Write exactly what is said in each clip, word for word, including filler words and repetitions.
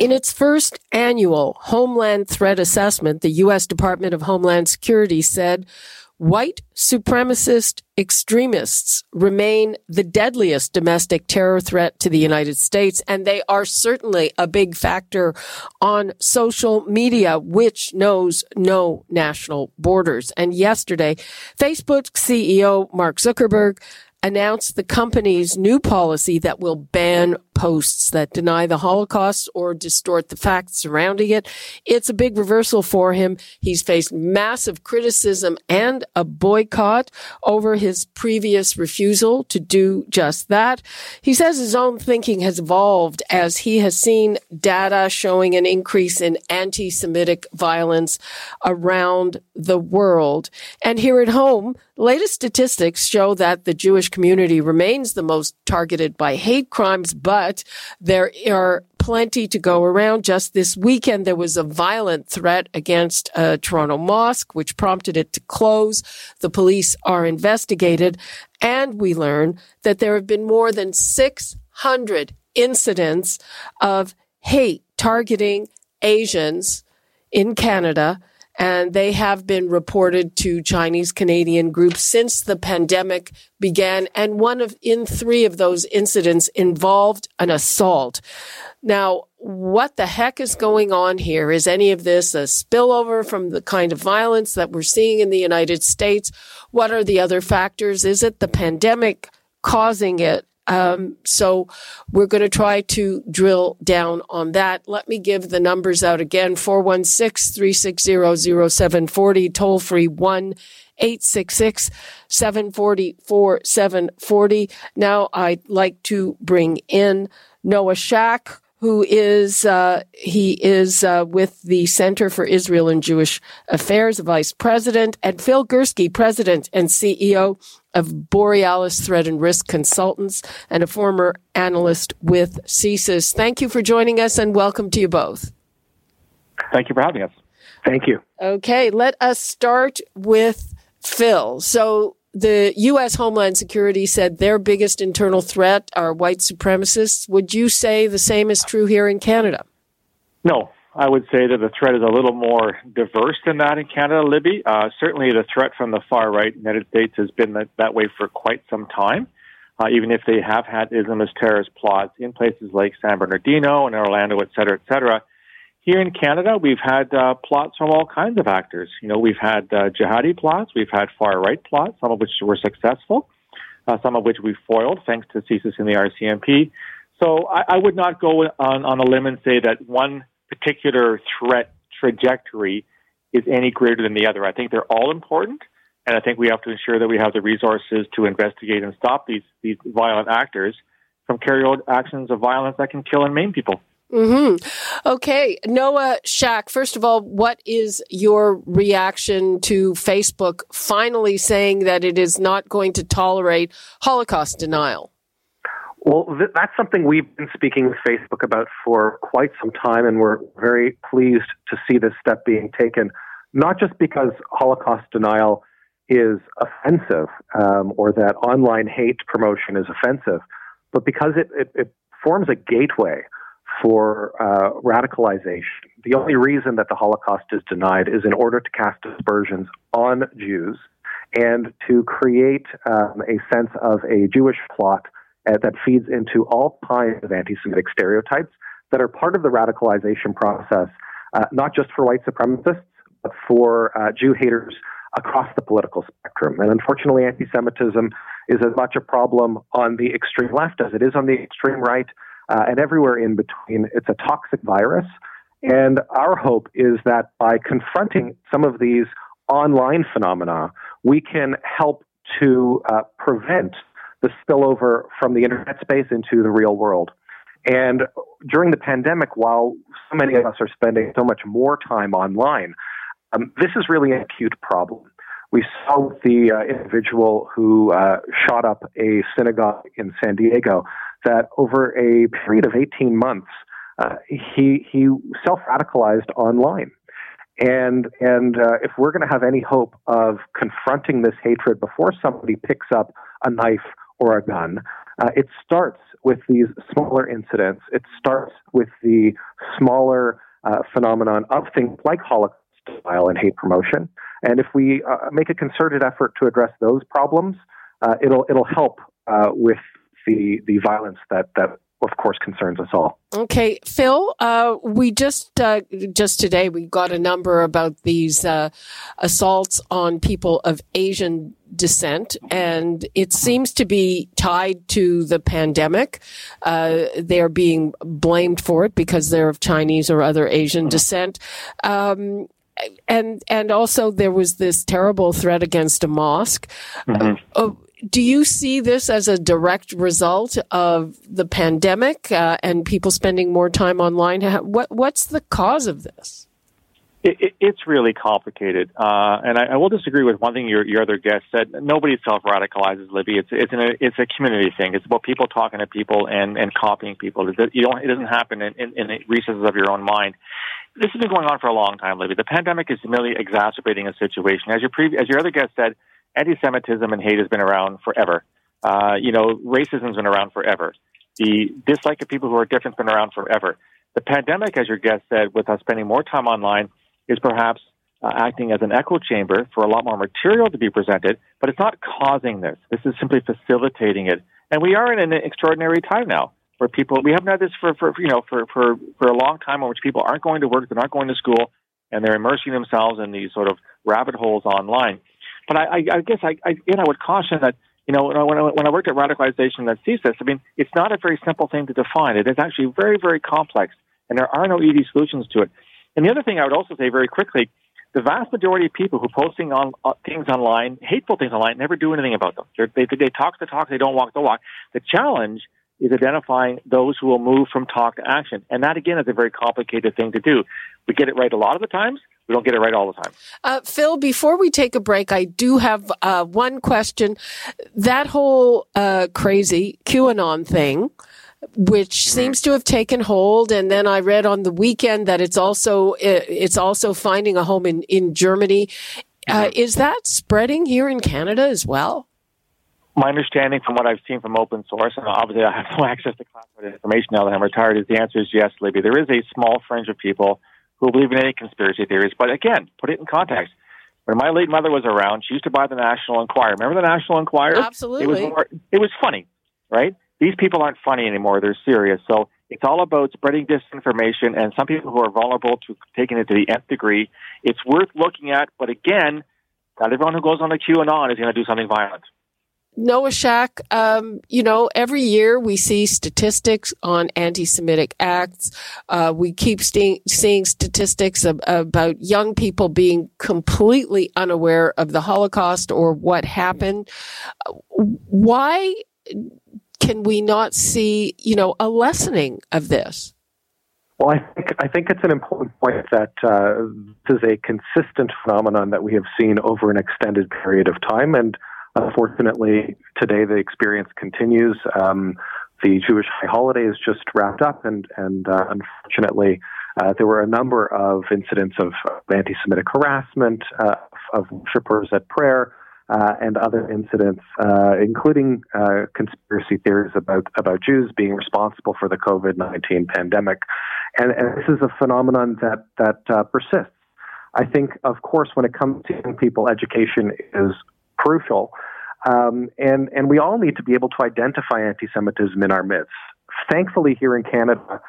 In its first annual Homeland Threat Assessment, the U S. Department of Homeland Security said white supremacist extremists remain the deadliest domestic terror threat to the United States, and they are certainly a big factor on social media, which knows no national borders. And yesterday, Facebook C E O Mark Zuckerberg announced the company's new policy that will ban posts that deny the Holocaust or distort the facts surrounding it. It's a big reversal for him. He's faced massive criticism and a boycott over his previous refusal to do just that. He says his own thinking has evolved as he has seen data showing an increase in anti-Semitic violence around the world. And here at home, latest statistics show that the Jewish community remains the most targeted by hate crimes, but there are plenty to go around. Just this weekend, there was a violent threat against a Toronto mosque, which prompted it to close. The police are investigated, and we learn that there have been more than six hundred incidents of hate targeting Asians in Canada, and they have been reported to Chinese Canadian groups since the pandemic began. And one of in three of those incidents involved an assault. Now, what the heck is going on here? Is any of this a spillover from the kind of violence that we're seeing in the United States? What are the other factors? Is it the pandemic causing it? Um, so we're going to try to drill down on that. Let me give the numbers out again. four one six, three six zero, zero seven four zero, toll free one eight six six, seven four four, seven four zero. Now I'd like to bring in Noah Shack, who is, uh, he is, uh, with the Center for Israel and Jewish Affairs, Vice President, and Phil Gurski, President and C E O of Borealis Threat and Risk Consultants and a former analyst with C S I S. Thank you for joining us and welcome to you both. Thank you for having us. Thank you. Okay, let us start with Phil. So the U S. Homeland Security said their biggest internal threat are white supremacists. Would you say the same is true here in Canada? No, I would say that the threat is a little more diverse than that in Canada, Libby. Uh, certainly the threat from the far right in the United States has been that, that way for quite some time, uh, even if they have had Islamist terrorist plots in places like San Bernardino and Orlando, et cetera, et cetera. Here in Canada, we've had uh, plots from all kinds of actors. You know, we've had uh, jihadi plots, we've had far-right plots, some of which were successful, uh, some of which we foiled thanks to C S I S and the R C M P. So I, I would not go on, on a limb and say that one particular threat trajectory is any greater than the other. I think they're all important, and I think we have to ensure that we have the resources to investigate and stop these, these violent actors from carrying out actions of violence that can kill and maim people. Mm-hmm. Okay. Noah Shack, first of all, what is your reaction to Facebook finally saying that it is not going to tolerate Holocaust denial? Well, th- that's something we've been speaking with Facebook about for quite some time, and we're very pleased to see this step being taken, not just because Holocaust denial is offensive um, or that online hate promotion is offensive, but because it, it, it forms a gateway for uh, radicalization. The only reason that the Holocaust is denied is in order to cast aspersions on Jews and to create um, a sense of a Jewish plot uh, that feeds into all kinds of anti-Semitic stereotypes that are part of the radicalization process, uh, not just for white supremacists, but for uh, Jew haters across the political spectrum. And unfortunately, anti-Semitism is as much a problem on the extreme left as it is on the extreme right, Uh, and everywhere in between. It's a toxic virus. And our hope is that by confronting some of these online phenomena, we can help to uh, prevent the spillover from the internet space into the real world. And during the pandemic, while so many of us are spending so much more time online, um, this is really an acute problem. We saw the uh, individual who uh, shot up a synagogue in San Diego that over a period of eighteen months, uh, he he self-radicalized online. And and uh, if we're going to have any hope of confronting this hatred before somebody picks up a knife or a gun, uh, it starts with these smaller incidents. It starts with the smaller uh, phenomenon of things like Holocaust denial and hate promotion. And if we uh, make a concerted effort to address those problems, uh, it'll it'll help uh, with the the violence that that. Of course, concerns us all. Okay, Phil, uh, we just uh, just today we got a number about these uh, assaults on people of Asian descent, and it seems to be tied to the pandemic. Uh, they're being blamed for it because they're of Chinese or other Asian descent. Um, and and also there was this terrible threat against a mosque. Mm-hmm. Uh, Do you see this as a direct result of the pandemic uh, and people spending more time online? What What's the cause of this? It, it, it's really complicated. Uh, and I, I will disagree with one thing your, your other guest said. Nobody self-radicalizes, Libby. It's it's, an, it's a community thing. It's about people talking to people and, and copying people. You don't, it doesn't happen in, in, in the recesses of your own mind. This has been going on for a long time, Libby. The pandemic is merely exacerbating a situation. As your pre- as your other guest said, anti-Semitism and hate has been around forever. Uh, you know, racism's been around forever. The dislike of people who are different has been around forever. The pandemic, as your guest said, with us spending more time online, is perhaps uh, acting as an echo chamber for a lot more material to be presented, but it's not causing this. This is simply facilitating it. And we are in an extraordinary time now where people, we haven't had this for, for you know, for, for, for a long time, in which people aren't going to work, they're not going to school, and they're immersing themselves in these sort of rabbit holes online. But I, I guess I, I, again, I would caution that, you know, when I, when I worked at radicalization at C S I S, I mean, it's not a very simple thing to define. It is actually very, very complex, and there are no easy solutions to it. And the other thing I would also say very quickly, the vast majority of people who posting on uh, things online, hateful things online, never do anything about them. They're, they they talk the talk, they don't walk the walk. The challenge is identifying those who will move from talk to action. And that, again, is a very complicated thing to do. We get it right a lot of the times. We don't get it right all the time. Uh, Phil, before we take a break, I do have uh, one question. That whole uh, crazy QAnon thing, which seems to have taken hold, and then I read on the weekend that it's also it's also finding a home in, in Germany. Uh, is that spreading here in Canada as well? My understanding from what I've seen from open source, and obviously I have no access to classified information now that I'm retired, is the answer is yes, Libby. There is a small fringe of people who believe in any conspiracy theories. But again, put it in context. When my late mother was around, she used to buy the National Enquirer. Remember the National Enquirer? Absolutely. It was, more, it was funny, right? These people aren't funny anymore. They're serious. So it's all about spreading disinformation and some people who are vulnerable to taking it to the nth degree. It's worth looking at. But again, not everyone who goes on the QAnon is going to do something violent. Noah Shack, um, you know, every year we see statistics on anti-Semitic acts. Uh, we keep seeing, seeing statistics of, about young people being completely unaware of the Holocaust or what happened. Why can we not see, you know, a lessening of this? Well, I think I think it's an important point that uh, this is a consistent phenomenon that we have seen over an extended period of time, and unfortunately, today the experience continues. Um, the Jewish High Holiday is just wrapped up, and, and uh, unfortunately, uh, there were a number of incidents of anti-Semitic harassment, uh, of worshipers at prayer, uh, and other incidents, uh, including uh, conspiracy theories about, about Jews being responsible for the covid nineteen pandemic. And, and this is a phenomenon that, that uh, persists. I think, of course, when it comes to young people, education is crucial. Um, and, and we all need to be able to identify anti-Semitism in our midst. Thankfully, here in Canada,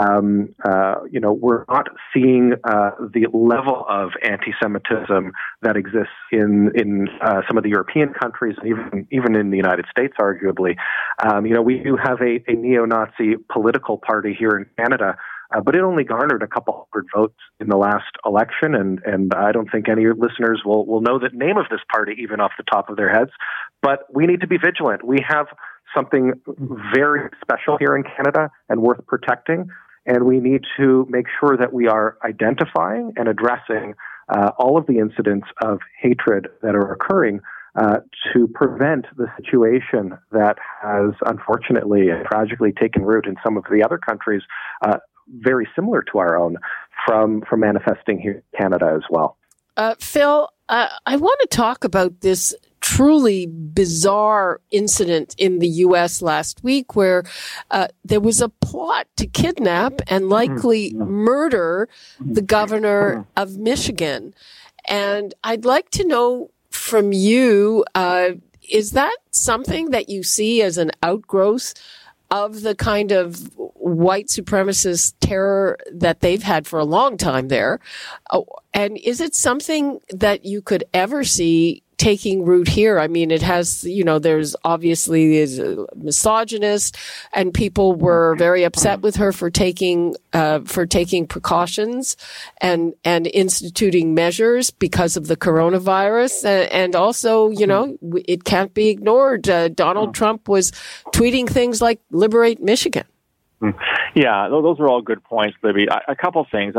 um, uh, you know, we're not seeing uh, the level of anti-Semitism that exists in in uh, some of the European countries, even even in the United States, arguably. Um, you know, we do have a, a neo-Nazi political party here in Canada, uh, but it only garnered a couple hundred votes in the last election, and, and I don't think any listeners will, will know the name of this party even off the top of their heads. But we need to be vigilant. We have something very special here in Canada and worth protecting. And we need to make sure that we are identifying and addressing uh, all of the incidents of hatred that are occurring uh, to prevent the situation that has unfortunately and tragically taken root in some of the other countries uh, very similar to our own from, from manifesting here in Canada as well. Uh, Phil, uh, I want to talk about this truly bizarre incident in the U S last week where uh, there was a plot to kidnap and likely murder the governor of Michigan. And I'd like to know from you, uh, is that something that you see as an outgrowth of the kind of white supremacist terror that they've had for a long time there? Oh, and is it something that you could ever see taking root here? I mean, it has, you know, there's obviously is a misogynist, and people were very upset with her for taking uh, for taking precautions and and instituting measures because of the coronavirus. And, and also, you know, it can't be ignored. Uh, Donald Trump was tweeting things like "Liberate Michigan." Yeah, those are all good points, Libby. A couple things.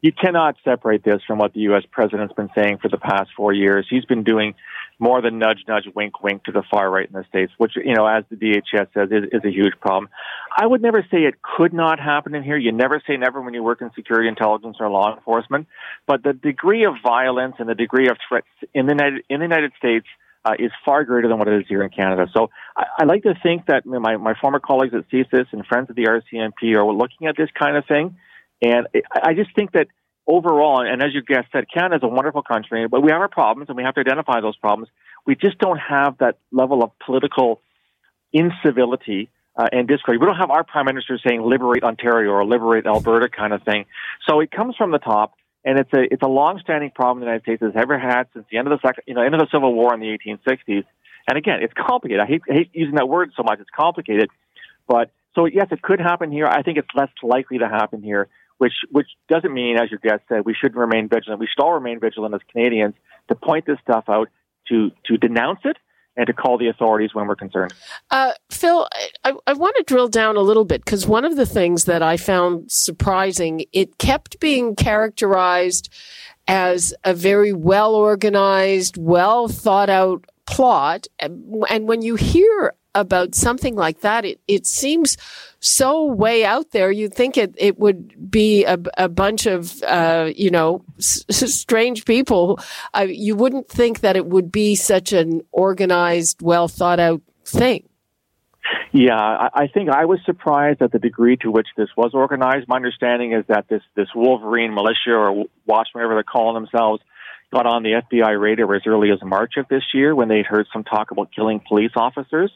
You cannot separate this from what the U S president's been saying for the past four years. He's been doing more than nudge, nudge, wink, wink to the far right in the States, which, you know, as the D H S says, is, is a huge problem. I would never say it could not happen in here. You never say never when you work in security intelligence or law enforcement. But the degree of violence and the degree of threats in the United, in the United States Uh, is far greater than what it is here in Canada. So I, I like to think that my, my former colleagues at C S I S and friends at the R C M P are looking at this kind of thing. And I, I just think that overall, and as you guessed said, Canada is a wonderful country, but we have our problems and we have to identify those problems. We just don't have that level of political incivility uh, and discord. We don't have our prime minister saying liberate Ontario or liberate Alberta kind of thing. So it comes from the top. And it's a it's a long-standing problem the United States has ever had since the end of the second, you know, end of the Civil War in the eighteen sixties. And again, it's complicated. I hate, I hate using that word so much. It's complicated, but so yes, it could happen here. I think it's less likely to happen here, which which doesn't mean, as your guest said, we should remain vigilant. We should all remain vigilant as Canadians to point this stuff out, to to denounce it, and to call the authorities when we're concerned. Uh, Phil, I, I want to drill down a little bit, because one of the things that I found surprising, it kept being characterized as a very well-organized, well-thought-out plot. And, and when you hear about something like that, it, it seems so way out there. You'd think it, it would be a, a bunch of, uh, you know, s- strange people. Uh, you wouldn't think that it would be such an organized, well thought out thing. Yeah, I, I think I was surprised at the degree to which this was organized. My understanding is that this, this Wolverine militia or watch, whatever they're calling themselves, got on the F B I radar as early as March of this year when they heard some talk about killing police officers.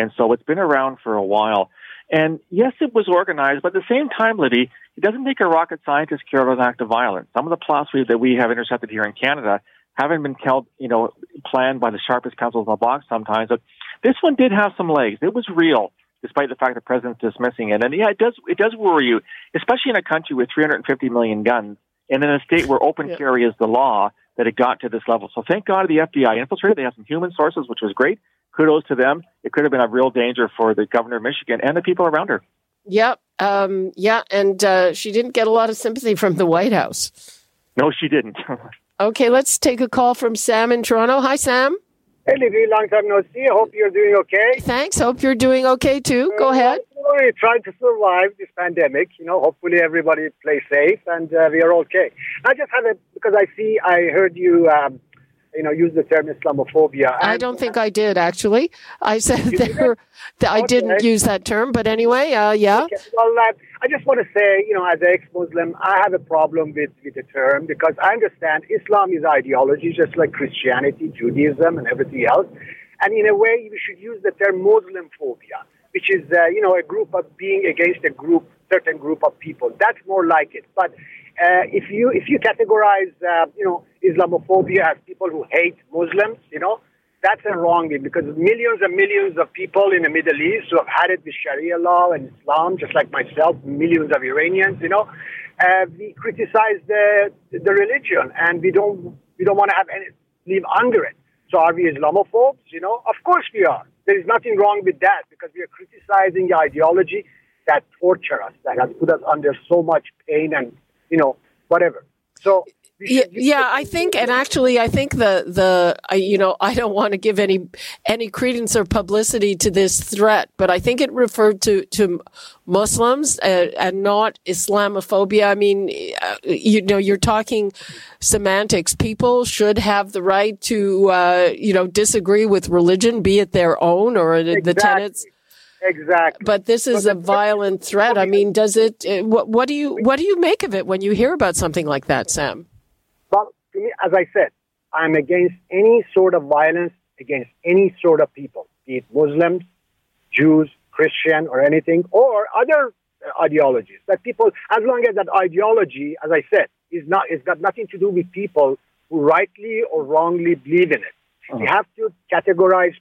And so it's been around for a while. And yes, it was organized, but at the same time, Libby, it doesn't take a rocket scientist to carry out an act of violence. Some of the plots that we have intercepted here in Canada haven't been held, you know, planned by the sharpest pencils in the box sometimes. But this one did have some legs. It was real, despite the fact the president's dismissing it. And yeah, it does, it does worry you, especially in a country with three hundred fifty million guns and in a state where open yeah. carry is the law, that it got to this level. So thank God the F B I infiltrated. They have some human sources, which was great. Kudos to them. It could have been a real danger for the governor of Michigan and the people around her. Yep. Um, yeah. And uh, she didn't get a lot of sympathy from the White House. No, she didn't. Okay. Let's take a call from Sam in Toronto. Hi, Sam. Hey, Libby. Long time no see. Hope you're doing okay. Thanks. Hope you're doing okay, too. Uh, Go ahead. We're trying to survive this pandemic. You know, hopefully everybody plays safe and uh, we are okay. I just have a, because I see, I heard you... Um, you know, use the term Islamophobia. I don't think I did, actually. I said there were, that I didn't use that term, but anyway, uh, yeah. Okay. Well, uh, I just want to say, you know, as an ex-Muslim, I have a problem with, with the term because I understand Islam is ideology, just like Christianity, Judaism, and everything else. And in a way, we should use the term Muslimphobia, which is, uh, you know, a group of being against a group, certain group of people. That's more like it. But uh, if you if you categorize, uh, you know, Islamophobia as people who hate Muslims, you know, that's a wronging because millions and millions of people in the Middle East who have had it with Sharia law and Islam, just like myself, millions of Iranians, you know, uh, we criticize the the religion and we don't we don't want to have any live under it. So are we Islamophobes? You know, of course we are. there is nothing wrong with that, because we are criticizing the ideology that tortures us, that has put us under so much pain and, you know, whatever. So... Yeah, yeah, I think, and actually, I think the the uh, you know, I don't want to give any any credence or publicity to this threat, but I think it referred to to Muslims and, and not Islamophobia. I mean, you know, you're talking semantics. People should have the right to uh, you know, disagree with religion, be it their own or exactly. the tenets. Exactly. But this is but a violent threat. I mean, does it? What, what do you what do you make of it when you hear about something like that, Sam? Well, to me, as I said, I'm against any sort of violence against any sort of people, be it Muslims, Jews, Christian, or anything, or other ideologies. That people, as long as that ideology, as I said, is not, it's got nothing to do with people who rightly or wrongly believe in it. Uh-huh. We have to categorize.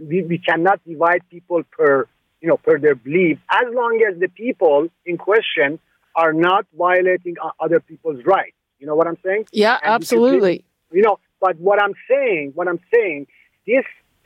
We, we cannot divide people per, you know, per their belief, as long as the people in question are not violating other people's rights. You know what I'm saying? Yeah, and absolutely. You know, but what I'm saying, what I'm saying, this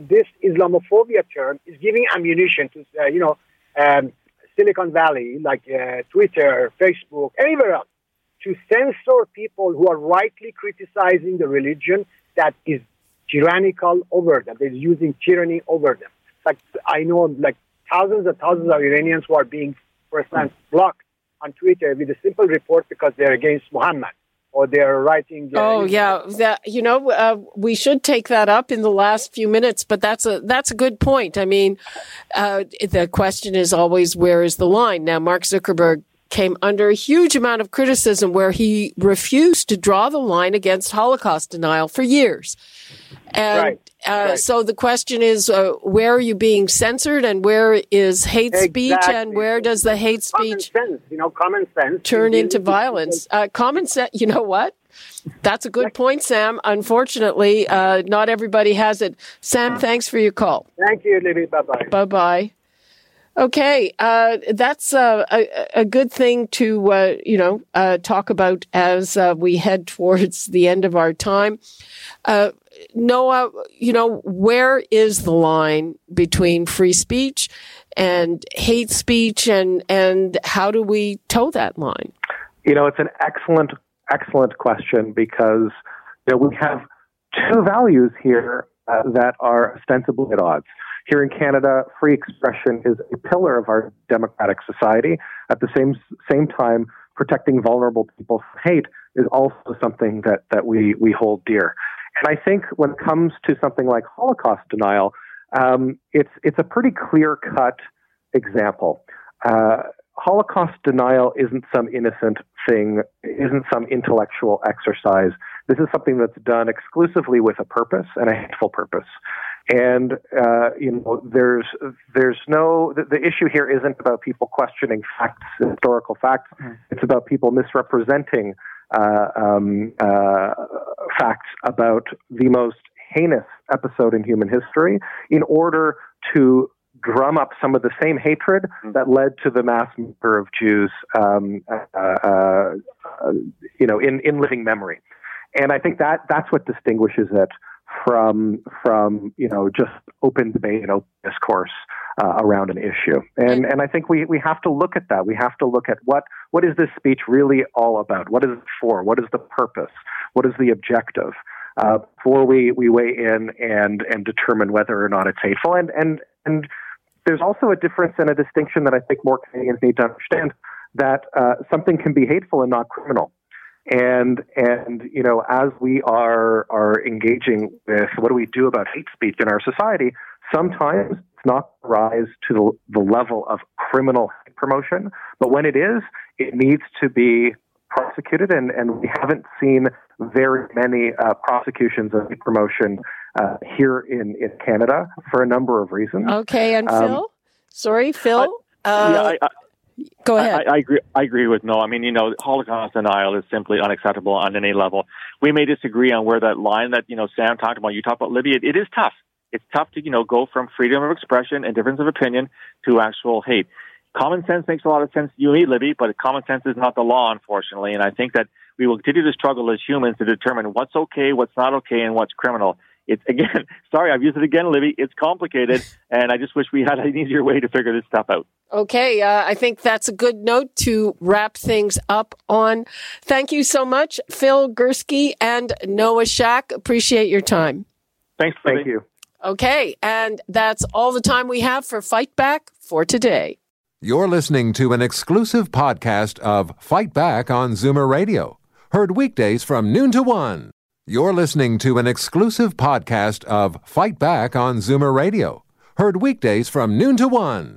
this Islamophobia term is giving ammunition to, uh, you know, um, Silicon Valley, like uh, Twitter, Facebook, anywhere else, to censor people who are rightly criticizing the religion that is tyrannical over them. They're using tyranny over them. Like I know, like thousands and thousands of Iranians who are being, for instance, blocked on Twitter with a simple report because they're against Muhammad. Or they're writing. Uh, oh yeah, that, you know, uh, we should take that up in the last few minutes. But that's a that's a good point. I mean, uh, the question is always, where is the line? Now, Mark Zuckerberg came under a huge amount of criticism where he refused to draw the line against Holocaust denial for years. And right, uh, right. So the question is, uh, where are you being censored, and where is hate exactly. speech, and where does the hate speech common sense, you know, common sense. turn into violence? Uh, common sense, you know what? That's a good point, Sam. Unfortunately, uh, not everybody has it. Sam, thanks for your call. Thank you, Libby. Bye-bye. Bye-bye. Okay, uh, that's uh, a, a good thing to, uh, you know, uh, talk about as uh, we head towards the end of our time. Uh, Noah, you know, where is the line between free speech and hate speech, and, and how do we toe that line? You know, it's an excellent, excellent question, because you know, we have two values here uh, that are ostensibly at odds. Here in Canada, free expression is a pillar of our democratic society. At the same same time, protecting vulnerable people from hate is also something that, that we, we hold dear. And I think when it comes to something like Holocaust denial, um, it's it's a pretty clear-cut example. Uh, Holocaust denial isn't some innocent thing, isn't some intellectual exercise. This is something that's done exclusively with a purpose, and a hateful purpose. And, uh, you know, there's, there's no, the, the issue here isn't about people questioning facts, historical facts. Mm. It's about people misrepresenting, uh, um, uh, facts about the most heinous episode in human history in order to drum up some of the same hatred mm. that led to the mass murder of Jews, um, uh, uh, you know, in, in living memory. And I think that that's what distinguishes it from, from you know, just open debate and open discourse uh, around an issue. And and I think we, we have to look at that. We have to look at what, what is this speech really all about? What is it for? What is the purpose? What is the objective? Uh, before we, we weigh in and, and determine whether or not it's hateful. And, and, and there's also a difference and a distinction that I think more Canadians need to understand, that uh, something can be hateful and not criminal. And, and, you know, as we are, are engaging with what do we do about hate speech in our society, sometimes it's not rise to the, the level of criminal promotion, but when it is, it needs to be prosecuted. And, and we haven't seen very many uh, prosecutions of hate promotion uh, here in, in Canada for a number of reasons. Okay. And um, Phil? Sorry, Phil? I, uh, yeah, I, I, Go ahead. I, I agree. I agree with Noah. I mean, you know, Holocaust denial is simply unacceptable on any level. We may disagree on where that line that you know Sam talked about. You talked about Libby. It, it is tough. It's tough to you know go from freedom of expression and difference of opinion to actual hate. Common sense makes a lot of sense to you and me, Libby, but common sense is not the law, unfortunately. And I think that we will continue to struggle as humans to determine what's okay, what's not okay, and what's criminal. it's, again, sorry, I've used it again, Libby. It's complicated, and I just wish we had an easier way to figure this stuff out. Okay, uh, I think that's a good note to wrap things up on. Thank you so much, Phil Gurski and Noah Shack. Appreciate your time. Thanks, Libby. Thank you. Okay, and that's all the time we have for Fight Back for today. You're listening to an exclusive podcast of Fight Back on Zoomer Radio, heard weekdays from noon to one. You're listening to an exclusive podcast of Fight Back on Zoomer Radio, heard weekdays from noon to one.